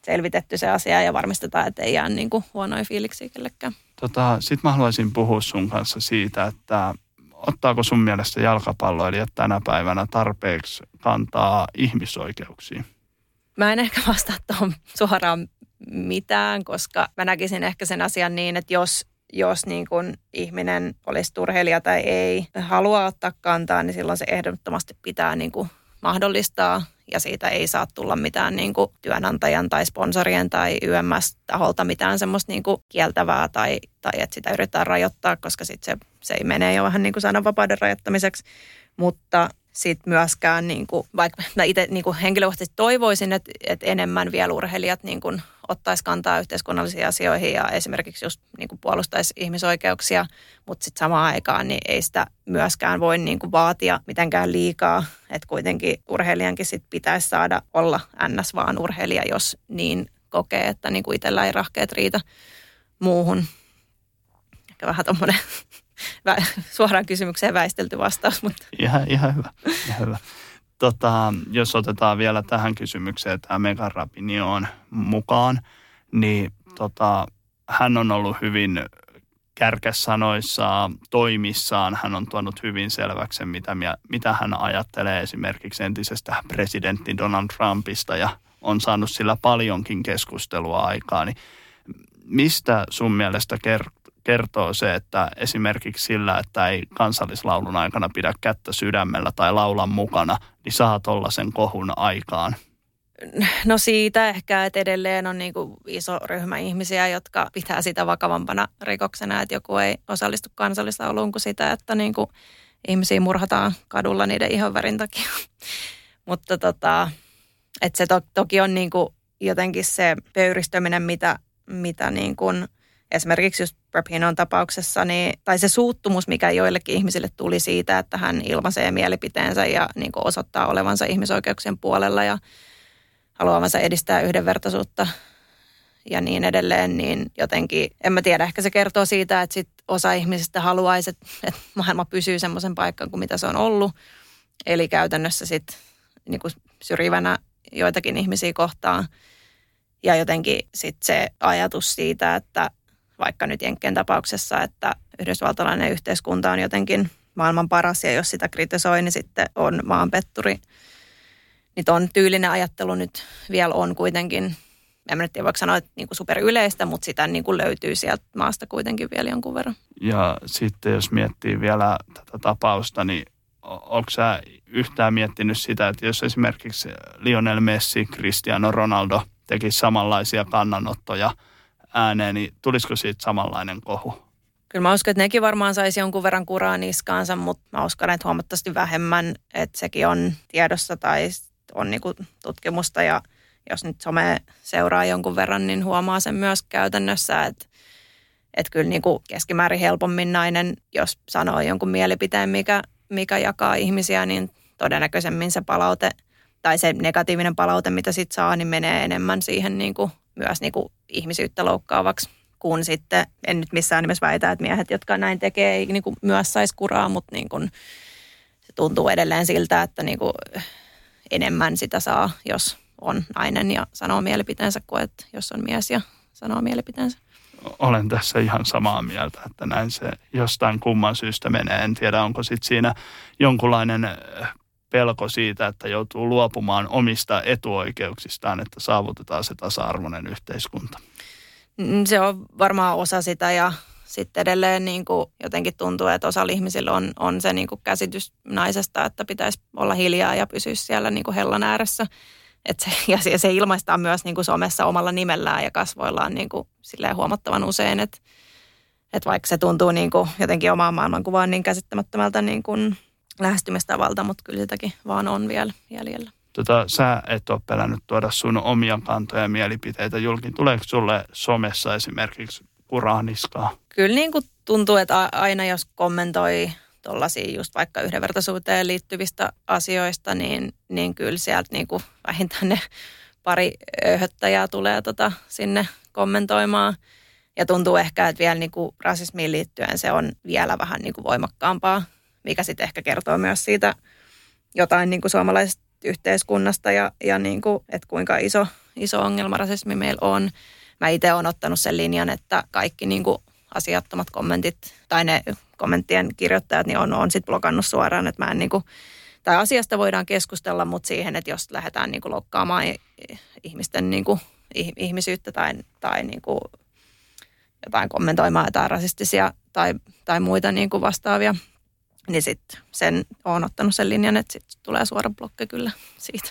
selvitetty se asia ja varmistetaan, että ei jää niin kuin huonoja fiiliksiä kellekään. Tota, sitten mä haluaisin puhua sun kanssa siitä, että ottaako sun mielestä jalkapalloilijat tänä päivänä tarpeeksi kantaa ihmisoikeuksia? Mä en ehkä vastaa tuohon suoraan mitään, koska mä näkisin ehkä sen asian niin, että jos, jos niin kun ihminen olisi urheilija tai ei halua ottaa kantaa, niin silloin se ehdottomasti pitää niin kun mahdollistaa ja siitä ei saa tulla mitään niin kun työnantajan tai sponsorien tai Y M S-taholta mitään semmoista niin kun kieltävää tai, tai että sitä yritetään rajoittaa, koska sitten se Se ei mene jo vähän niin kuin sananvapauden rajoittamiseksi, mutta sitten myöskään, niin kuin, vaikka mä itse niin kuin henkilökohtaisesti toivoisin, että, että enemmän vielä urheilijat niin kuin ottaisi kantaa yhteiskunnallisiin asioihin ja esimerkiksi just niin kuin puolustaisi ihmisoikeuksia, mutta sitten samaan aikaan niin ei sitä myöskään voi niin kuin vaatia mitenkään liikaa, että kuitenkin urheilijankin sit pitäisi saada olla ns. Vaan urheilija, jos niin kokee, että niin kuin itsellä ei rahkeet riitä muuhun. Ehkä vähän tommoinen suoraan kysymykseen väistelty vastaus, mutta ihan, ihan hyvä. Ihan hyvä. Tota, jos otetaan vielä tähän kysymykseen tämä Megan Rapinoen mukaan, niin tota, hän on ollut hyvin kärkäsanoissaan, toimissaan. Hän on tuonut hyvin selväksi, mitä, mitä hän ajattelee esimerkiksi entisestä presidentti Donald Trumpista ja on saanut sillä paljonkin keskustelua aikaa. Niin mistä sun mielestä kertoo? Kertoo se, että esimerkiksi sillä, että ei kansallislaulun aikana pidä kättä sydämellä tai laula mukana, niin saa tollaisen kohun aikaan. No siitä ehkä, että edelleen on niin kuin iso ryhmä ihmisiä, jotka pitää sitä vakavampana rikoksena, että joku ei osallistu kansallislauluun kuin sitä, että niin kuin ihmisiä murhataan kadulla niiden ihonvärin takia. Mutta tota, että se to, toki on niin kuin jotenkin se pöyristäminen, mitä, mitä niin kuin esimerkiksi just Rapinoen tapauksessa, niin, tai se suuttumus, mikä joillekin ihmisille tuli siitä, että hän ilmaisee mielipiteensä ja niin kuin osoittaa olevansa ihmisoikeuksien puolella ja haluavansa edistää yhdenvertaisuutta ja niin edelleen, niin jotenkin, en mä tiedä, ehkä se kertoo siitä, että sit osa ihmisistä haluaisi, että maailma pysyy semmoisen paikkaan kuin mitä se on ollut. Eli käytännössä sitten niin kuin syrjivänä joitakin ihmisiä kohtaan ja jotenkin sitten se ajatus siitä, että vaikka nyt Jenkkien tapauksessa, että yhdysvaltalainen yhteiskunta on jotenkin maailman paras ja jos sitä kritisoi, niin sitten on maanpetturi. Niin ton tyylinen ajattelu nyt vielä on kuitenkin, en nyt tiedä, voiko sanoa, että niinku superyleistä, mutta sitä niinku löytyy sieltä maasta kuitenkin vielä jonkun verran. Ja sitten jos miettii vielä tätä tapausta, niin onko sä yhtään miettinyt sitä, että jos esimerkiksi Lionel Messi, Cristiano Ronaldo teki samanlaisia kannanottoja ääneen, niin tulisiko siitä samanlainen kohu? Kyllä mä uskon, että nekin varmaan saisi jonkun verran kuraa niskaansa, mutta mä uskon, että huomattavasti vähemmän, että sekin on tiedossa tai on niinku tutkimusta ja jos nyt some seuraa jonkun verran, niin huomaa sen myös käytännössä, että et kyllä niinku keskimäärin helpommin nainen, jos sanoo jonkun mielipiteen, mikä, mikä jakaa ihmisiä, niin todennäköisemmin se palaute tai se negatiivinen palaute, mitä sit saa, niin menee enemmän siihen niinku myös niin kuin ihmisyyttä loukkaavaksi, kun sitten, en nyt missään nimessä väitä, että miehet, jotka näin tekee, ei niin kuin myös saisi kuraa, mutta niin kuin se tuntuu edelleen siltä, että niin kuin enemmän sitä saa, jos on nainen ja sanoo mielipiteensä, kuin että jos on mies ja sanoo mielipiteensä. Olen tässä ihan samaa mieltä, että näin se jostain kumman syystä menee. En tiedä, onko sitten siinä jonkunlainen pelko siitä, että joutuu luopumaan omista etuoikeuksistaan, että saavutetaan se tasa-arvoinen yhteiskunta. Se on varmaan osa sitä ja sitten edelleen niin kuin jotenkin tuntuu, että osalla ihmisillä on, on se niin kuin käsitys naisesta, että pitäisi olla hiljaa ja pysyä siellä niin kuin hellan ääressä. Et se, ja se ilmaistaan myös niin kuin somessa omalla nimellään ja kasvoillaan niin kuin silleen huomattavan usein, että et vaikka se tuntuu niin kuin jotenkin omaan maailmankuvaan niin käsittämättömältä niin kuin lähestymistavalta, mutta kyllä sitäkin vaan on vielä jäljellä. Tota, sä et ole pelännyt tuoda sun omia kantoja ja mielipiteitä julkiin. Tuleeko sulle somessa esimerkiksi puraniskaa? Kyllä niin kuin tuntuu, että aina jos kommentoi tuollaisia just vaikka yhdenvertaisuuteen liittyvistä asioista, niin, niin kyllä sieltä niin kuin vähintään ne pari öhöttäjää tulee tota sinne kommentoimaan. Ja tuntuu ehkä, että vielä niin kuin rasismiin liittyen se on vielä vähän niin kuin voimakkaampaa, mikä sitten ehkä kertoo myös siitä jotain niin kuin suomalaisesta yhteiskunnasta ja, ja niin kuin, että kuinka iso, iso ongelma rasismi meillä on. Mä itse olen ottanut sen linjan, että kaikki niin kuin asiattomat kommentit tai ne kommenttien kirjoittajat niin on, on sitten blokannut suoraan, että mä en niin kuin, tai asiasta voidaan keskustella, mutta siihen, että jos lähdetään niin kuin loukkaamaan ihmisten niin kuin ihmisyyttä tai, tai niin kuin jotain kommentoimaan jotain rasistisia tai, tai muita niin kuin vastaavia, niin sitten sen on ottanut sen linjan, että sitten tulee suora blokki kyllä siitä.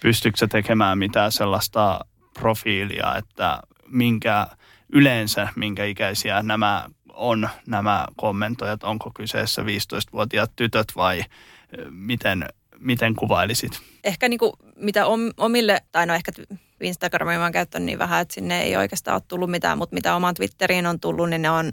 Pystytkö tekemään mitään sellaista profiilia, että minkä yleensä, minkä ikäisiä nämä on, nämä kommentoijat, onko kyseessä viisitoistavuotiaat tytöt vai miten, miten kuvailisit? Ehkä niin kuin mitä omille, tai no ehkä Instagramia mä oon käyttänyt niin vähän, että sinne ei oikeastaan ole tullut mitään, mutta mitä omaan Twitteriin on tullut, niin ne on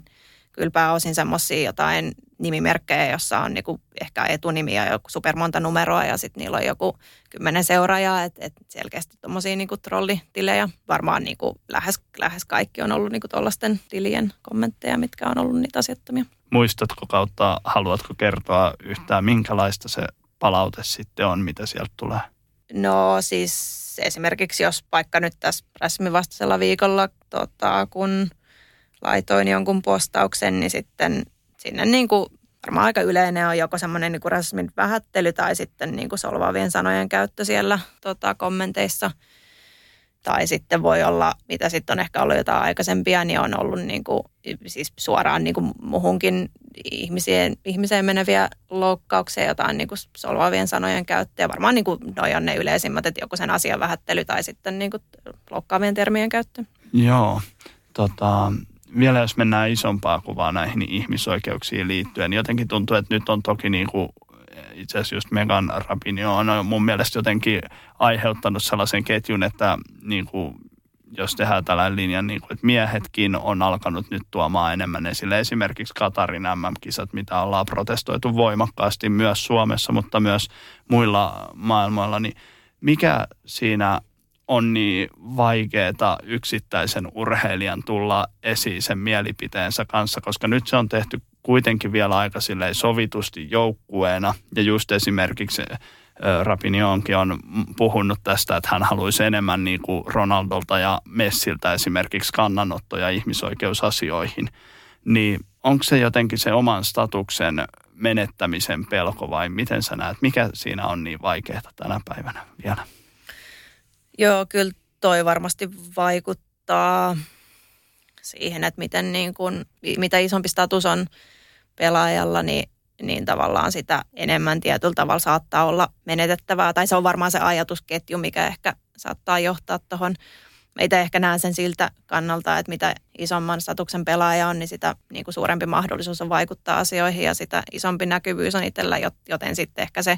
kyllä pääosin semmoisia jotain nimimerkkejä, jossa on niinku ehkä etunimi ja joku supermonta numeroa ja sitten niillä on joku kymmenen seuraajaa, että et selkeästi tommosia niinku trollitilejä. Varmaan niinku lähes, lähes kaikki on ollut niinku tollaisten tilien kommentteja, mitkä on ollut niitä asiattomia. Muistatko kautta, haluatko kertoa yhtään minkälaista se palaute sitten on, mitä sieltä tulee? No siis esimerkiksi jos vaikka nyt tässä rasismin vastaisella viikolla, tota, kun laitoin jonkun postauksen, niin sitten sinne niin kuin, varmaan aika yleinen on joko semmoinen niin kuin rasismin vähättely tai sitten niin kuin solvaavien sanojen käyttö siellä tota, kommenteissa. Tai sitten voi olla, mitä sitten on ehkä ollut jotain aikaisempia, niin on ollut niin kuin, siis suoraan niin kuin muhunkin ihmiseen, ihmiseen meneviä loukkauksia, jotain niin kuin solvaavien sanojen käyttöä. Varmaan niin kuin noi on ne yleisimmät, että joku sen asian vähättely tai sitten niin kuin loukkaavien termien käyttö. Joo, tota... Vielä jos mennään isompaa kuvaa näihin ihmisoikeuksiin liittyen, niin jotenkin tuntuu, että nyt on toki niin kuin itse asiassa just Megan Rapinoe on mun mielestä jotenkin aiheuttanut sellaisen ketjun, että niin kuin jos tehdään tällainen linjan, niin kuin, että miehetkin on alkanut nyt tuomaan enemmän esille. Esimerkiksi Katarin M M-kisat, mitä ollaan protestoitu voimakkaasti myös Suomessa, mutta myös muilla maailmoilla, niin mikä siinä on niin vaikeaa yksittäisen urheilijan tulla esiin sen mielipiteensä kanssa, koska nyt se on tehty kuitenkin vielä aika silleen sovitusti joukkueena. Ja just esimerkiksi Rapinoekin on puhunut tästä, että hän haluaisi enemmän niin kuin Ronaldolta ja Messiltä esimerkiksi kannanottoja ihmisoikeusasioihin. Niin onko se jotenkin se oman statuksen menettämisen pelko vai miten sä näet, mikä siinä on niin vaikeaa tänä päivänä vielä? Joo, kyllä toi varmasti vaikuttaa siihen, että miten niin kun, mitä isompi status on pelaajalla, niin, niin tavallaan sitä enemmän tietyllä tavalla saattaa olla menetettävää. Tai se on varmaan se ajatusketju, mikä ehkä saattaa johtaa tuohon. Meitä ehkä näen sen siltä kannalta, että mitä isomman statuksen pelaaja on, niin sitä niin kuin suurempi mahdollisuus on vaikuttaa asioihin ja sitä isompi näkyvyys on itsellä, joten sitten ehkä se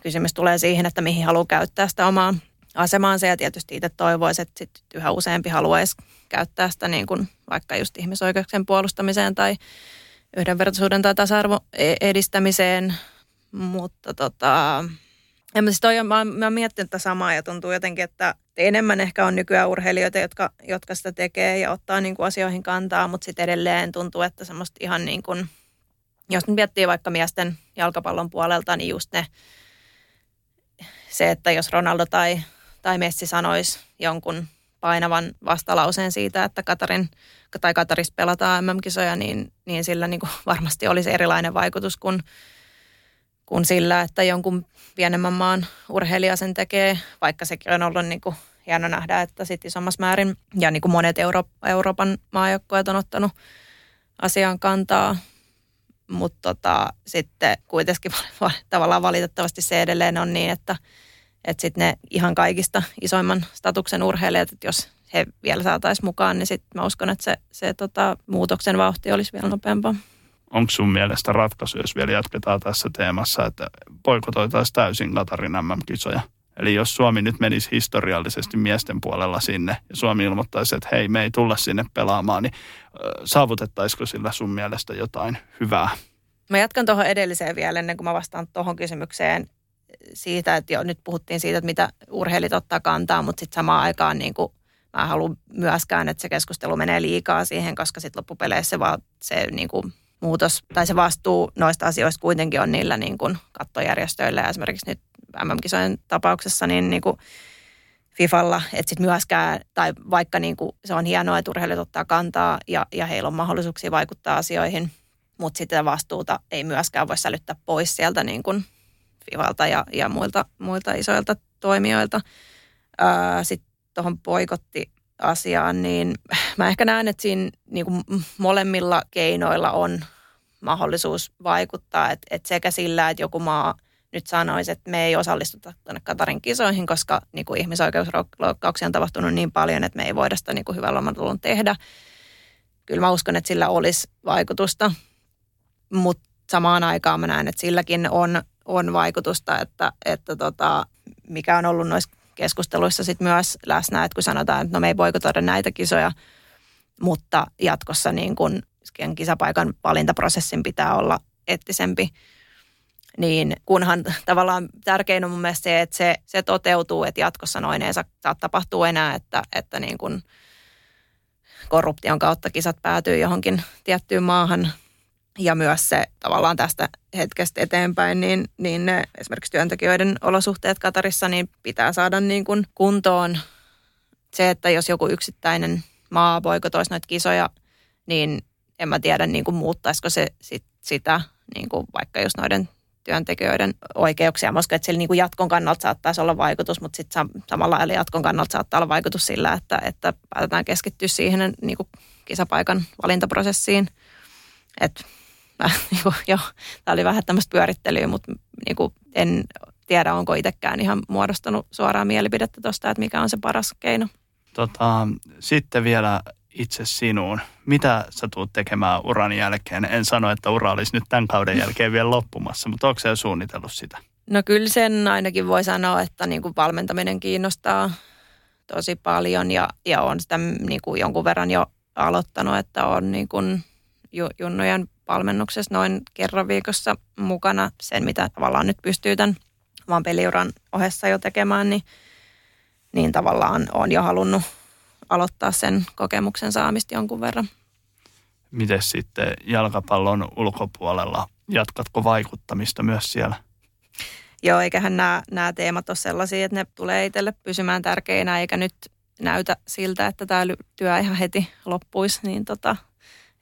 kysymys tulee siihen, että mihin haluaa käyttää sitä omaa asemaansa ja tietysti itse toivoisi, että sit yhä useampi haluaisi käyttää sitä niin kuin vaikka just ihmisoikeuksien puolustamiseen tai yhdenvertaisuuden tai tasa-arvon edistämiseen, mutta tota, en mä, siis toi, mä, mä oon miettinyt tätä samaa ja tuntuu jotenkin, että enemmän ehkä on nykyään urheilijoita, jotka, jotka sitä tekee ja ottaa niin kuin asioihin kantaa, mutta sitten edelleen tuntuu, että semmoista ihan niin kuin, jos nyt miettii vaikka miesten jalkapallon puolelta, niin just ne, se, että jos Ronaldo tai, tai Messi sanoisi jonkun painavan vastalauseen siitä, että Katarin, tai Katarissa pelataan M M-kisoja, niin, niin sillä niin kuin varmasti olisi erilainen vaikutus kuin, kuin sillä, että jonkun pienemmän maan urheilija sen tekee, vaikka sekin on ollut niin kuin hieno nähdä, että sitten isommassa määrin ja niin kuin monet Euro- Euroopan maajoukkueet on ottanut asiaan kantaa. Mutta tota, sitten kuitenkin tavallaan valitettavasti se edelleen on niin, että, että sitten ne ihan kaikista isoimman statuksen urheilijat, että jos he vielä saataisiin mukaan, niin sitten mä uskon, että se, se tota, muutoksen vauhti olisi vielä nopeampaa. Onko sun mielestä ratkaisu, jos vielä jatketaan tässä teemassa, että boikotoitaisiin täysin Qatarin äm äm-kisoja? Eli jos Suomi nyt menisi historiallisesti miesten puolella sinne ja Suomi ilmoittaisi, että hei, me ei tulla sinne pelaamaan, niin saavutettaisiko sillä sun mielestä jotain hyvää? Mä jatkan tuohon edelliseen vielä ennen kuin mä vastaan tuohon kysymykseen siitä, että jo nyt puhuttiin siitä, että mitä urheilijat ottaa kantaa, mutta sitten samaan aikaan niin kuin mä en halua myöskään, että se keskustelu menee liikaa siihen, koska sitten loppupeleissä vaan se niin kuin muutos tai se vastuu noista asioista kuitenkin on niillä niin kuin kattojärjestöillä ja esimerkiksi nyt äm äm-kisojen tapauksessa niin, niin kuin Fifalla, että sitten myöskään, tai vaikka niin kuin se on hienoa, että urheilijat ottaa kantaa ja, ja heillä on mahdollisuuksia vaikuttaa asioihin, mutta sitä vastuuta ei myöskään voi sälyttää pois sieltä niin kuin Fifalta ja, ja muilta, muilta isoilta toimijoilta. Sitten tuohon boikottiasiaan, niin mä ehkä näen, että siinä niin kuin molemmilla keinoilla on mahdollisuus vaikuttaa, että et sekä sillä, että joku maa nyt sanoisi, että me ei osallistuta tuonne Qatarin kisoihin, koska niin kuin ihmisoikeusloukkauksia on tapahtunut niin paljon, että me ei voida sitä niin kuin hyvällä omalla tehdä. Kyllä mä uskon, että sillä olisi vaikutusta, mutta samaan aikaan mä näen, että silläkin on, on vaikutusta, että, että tota, mikä on ollut noissa keskusteluissa sit myös läsnä, että kun sanotaan, että no me ei boikotoida näitä kisoja, mutta jatkossa niin kun kisapaikan valintaprosessin pitää olla eettisempi. Niin kunhan tavallaan tärkein on mun mielestä se, että se, se toteutuu, että jatkossa noin ei saa, saa tapahtua enää, että, että niin kun korruption kautta kisat päätyy johonkin tiettyyn maahan. Ja myös se tavallaan tästä hetkestä eteenpäin, niin, niin ne, esimerkiksi työntekijöiden olosuhteet Qatarissa niin pitää saada niin kun kuntoon. Se, että jos joku yksittäinen maa boikotoisi noita kisoja, niin en mä tiedä niin kun muuttaisiko se sit, sitä, niin kun vaikka jos noiden työntekijöiden oikeuksia. Mä uskon, että sillä niin kuin jatkon kannalta saattaisi olla vaikutus, mutta sitten samalla lailla jatkon kannalta saattaa olla vaikutus sillä, että, että päätetään keskittyä siihen niin kuin kisapaikan valintaprosessiin. Et, mä, niin kuin, jo, tää oli vähän tämmöistä pyörittelyä, mutta niin kuin, en tiedä, onko itsekään ihan muodostanut suoraan mielipidettä tuosta, että mikä on se paras keino. Tota, sitten vielä itse sinuun. Mitä sä tuut tekemään uran jälkeen? En sano, että ura olisi nyt tämän kauden jälkeen vielä loppumassa, mutta onko sä suunnitellut sitä? No kyllä sen ainakin voi sanoa, että niin kuin valmentaminen kiinnostaa tosi paljon ja, ja on sitä niin kuin jonkun verran jo aloittanut, että on niin kuin junnujen valmennuksessa noin kerran viikossa mukana. Sen, mitä tavallaan nyt pystyy tämän oman peliuran ohessa jo tekemään, niin, niin tavallaan on jo halunnut aloittaa sen kokemuksen saamista jonkun verran. Miten sitten jalkapallon ulkopuolella? Jatkatko vaikuttamista myös siellä? Joo, eiköhän nämä, nämä teemat ole sellaisia, että ne tulee itselle pysymään tärkeinä, eikä nyt näytä siltä, että tämä työ ihan heti loppuisi, niin tota,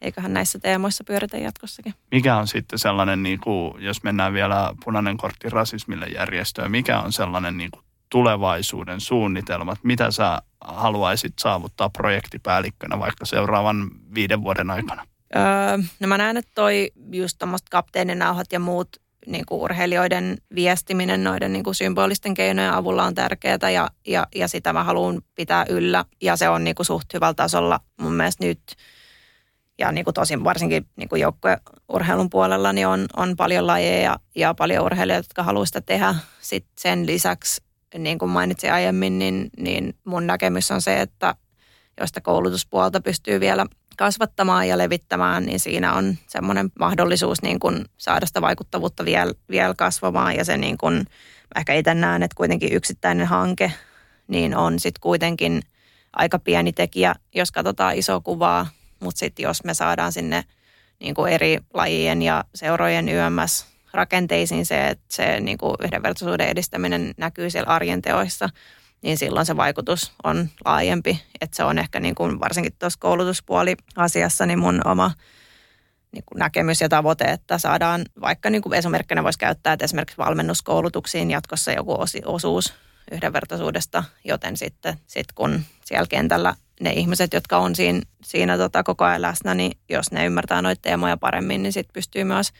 eiköhän näissä teemoissa pyöritä jatkossakin. Mikä on sitten sellainen, niin kuin, jos mennään vielä Punainen kortti rasismille järjestöön, mikä on sellainen niin kuin tulevaisuuden suunnitelmat, mitä sä haluaisit saavuttaa projektipäällikkönä vaikka seuraavan viiden vuoden aikana? Öö, no mä näen, että toi just tommoista kapteeninauhat ja muut niin kuin urheilijoiden viestiminen noiden niin kuin symbolisten keinojen avulla on tärkeää ja, ja, ja sitä mä haluan pitää yllä ja se on niin kuin suht hyvällä tasolla mun mielestä nyt. Ja niin kuin tosin varsinkin niin kuin joukkueurheilun puolella niin on, on paljon lajeja ja, ja paljon urheilijoita, jotka haluaa sitä tehdä. Sitten sen lisäksi niin kuin mainitsin aiemmin, niin, niin mun näkemys on se, että jos sitä koulutuspuolta pystyy vielä kasvattamaan ja levittämään, niin siinä on semmoinen mahdollisuus niin kuin saada sitä vaikuttavuutta vielä, vielä kasvamaan. Ja se niin kuin, mä ehkä itse näen, että kuitenkin yksittäinen hanke niin on sitten kuitenkin aika pieni tekijä, jos katsotaan isoa kuvaa. Mutta sitten jos me saadaan sinne niin kuin eri lajien ja seurojen yms rakenteisiin se, että se niin kuin yhdenvertaisuuden edistäminen näkyy siellä arjen teoissa, niin silloin se vaikutus on laajempi. Että se on ehkä niin kuin varsinkin tuossa koulutuspuoliasiassa niin mun oma niin kuin näkemys ja tavoite, että saadaan vaikka niin kuin esimerkkinä voisi käyttää, että esimerkiksi valmennuskoulutuksiin jatkossa joku osi, osuus yhdenvertaisuudesta, joten sitten sit kun siellä kentällä ne ihmiset, jotka on siinä, siinä tota koko ajan läsnä, niin jos ne ymmärtää noita teemoja paremmin, niin sitten pystyy myös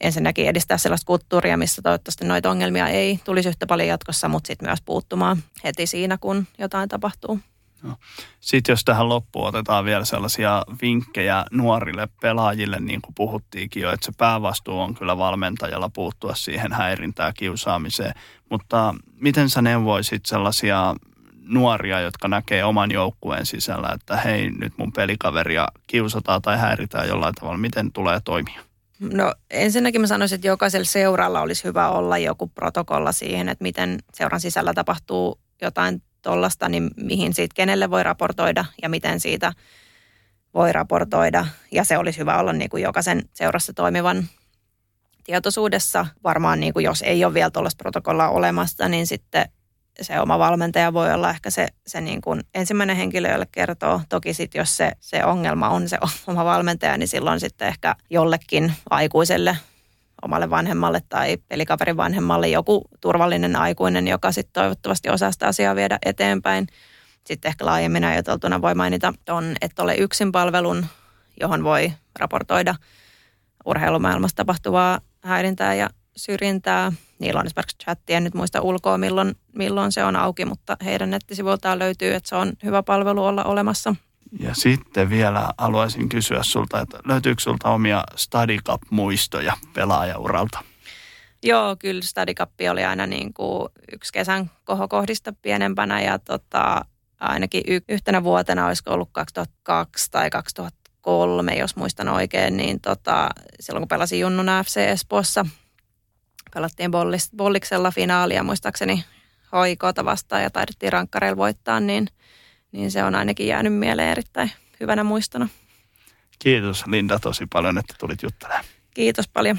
ensinnäkin edistää sellaista kulttuuria, missä toivottavasti noita ongelmia ei tulisi yhtä paljon jatkossa, mutta sitten myös puuttumaan heti siinä, kun jotain tapahtuu. No. Sitten jos tähän loppuun otetaan vielä sellaisia vinkkejä nuorille pelaajille, niin kuin puhuttiinkin jo, että se päävastuu on kyllä valmentajalla puuttua siihen häirintään, kiusaamiseen. Mutta miten sä neuvoisit sellaisia nuoria, jotka näkee oman joukkueen sisällä, että hei, nyt mun pelikaveria kiusataan tai häiritään jollain tavalla, miten tulee toimia? No ensinnäkin mä sanoisin, että jokaisella seuralla olisi hyvä olla joku protokolla siihen, että miten seuran sisällä tapahtuu jotain tollasta, niin mihin siitä kenelle voi raportoida ja miten siitä voi raportoida. Ja se olisi hyvä olla niin kuin jokaisen seurassa toimivan tietoisuudessa. Varmaan niin kuin jos ei ole vielä tuollaista protokollaa olemassa, niin sitten se oma valmentaja voi olla ehkä se, se niin kuin ensimmäinen henkilö, jolle kertoo. Toki sitten jos se, se ongelma on se oma valmentaja, niin silloin sitten ehkä jollekin aikuiselle, omalle vanhemmalle tai pelikaverin vanhemmalle joku turvallinen aikuinen, joka sitten toivottavasti osaa sitä asiaa viedä eteenpäin. Sitten ehkä laajemmin ajateltuna voi mainita tuon, että ole yksin palvelun, johon voi raportoida urheilumaailmassa tapahtuvaa häirintää ja syrjintää. Niillä on esimerkiksi chatti, en nyt muista ulkoa milloin, milloin se on auki, mutta heidän nettisivuiltaan löytyy, että se on hyvä palvelu olla olemassa. Ja sitten vielä haluaisin kysyä sulta, että löytyykö sulta omia Studicap-muistoja pelaajauralta? Joo, kyllä Studicap oli aina niin kuin yksi kesän kohokohdista pienempänä ja tota, ainakin y- yhtenä vuotena olisiko ollut kaksituhattakaksi tai kaksituhattakolme, jos muistan oikein, niin tota, silloin kun pelasin Junnun F C Espoossa, pelattiin bollis, bolliksella finaalia muistaakseni H J K:ta vastaan ja taidettiin rankkareilla voittaa, niin Niin se on ainakin jäänyt mieleen erittäin hyvänä muistona. Kiitos Linda tosi paljon, että tulit juttelemaan. Kiitos paljon.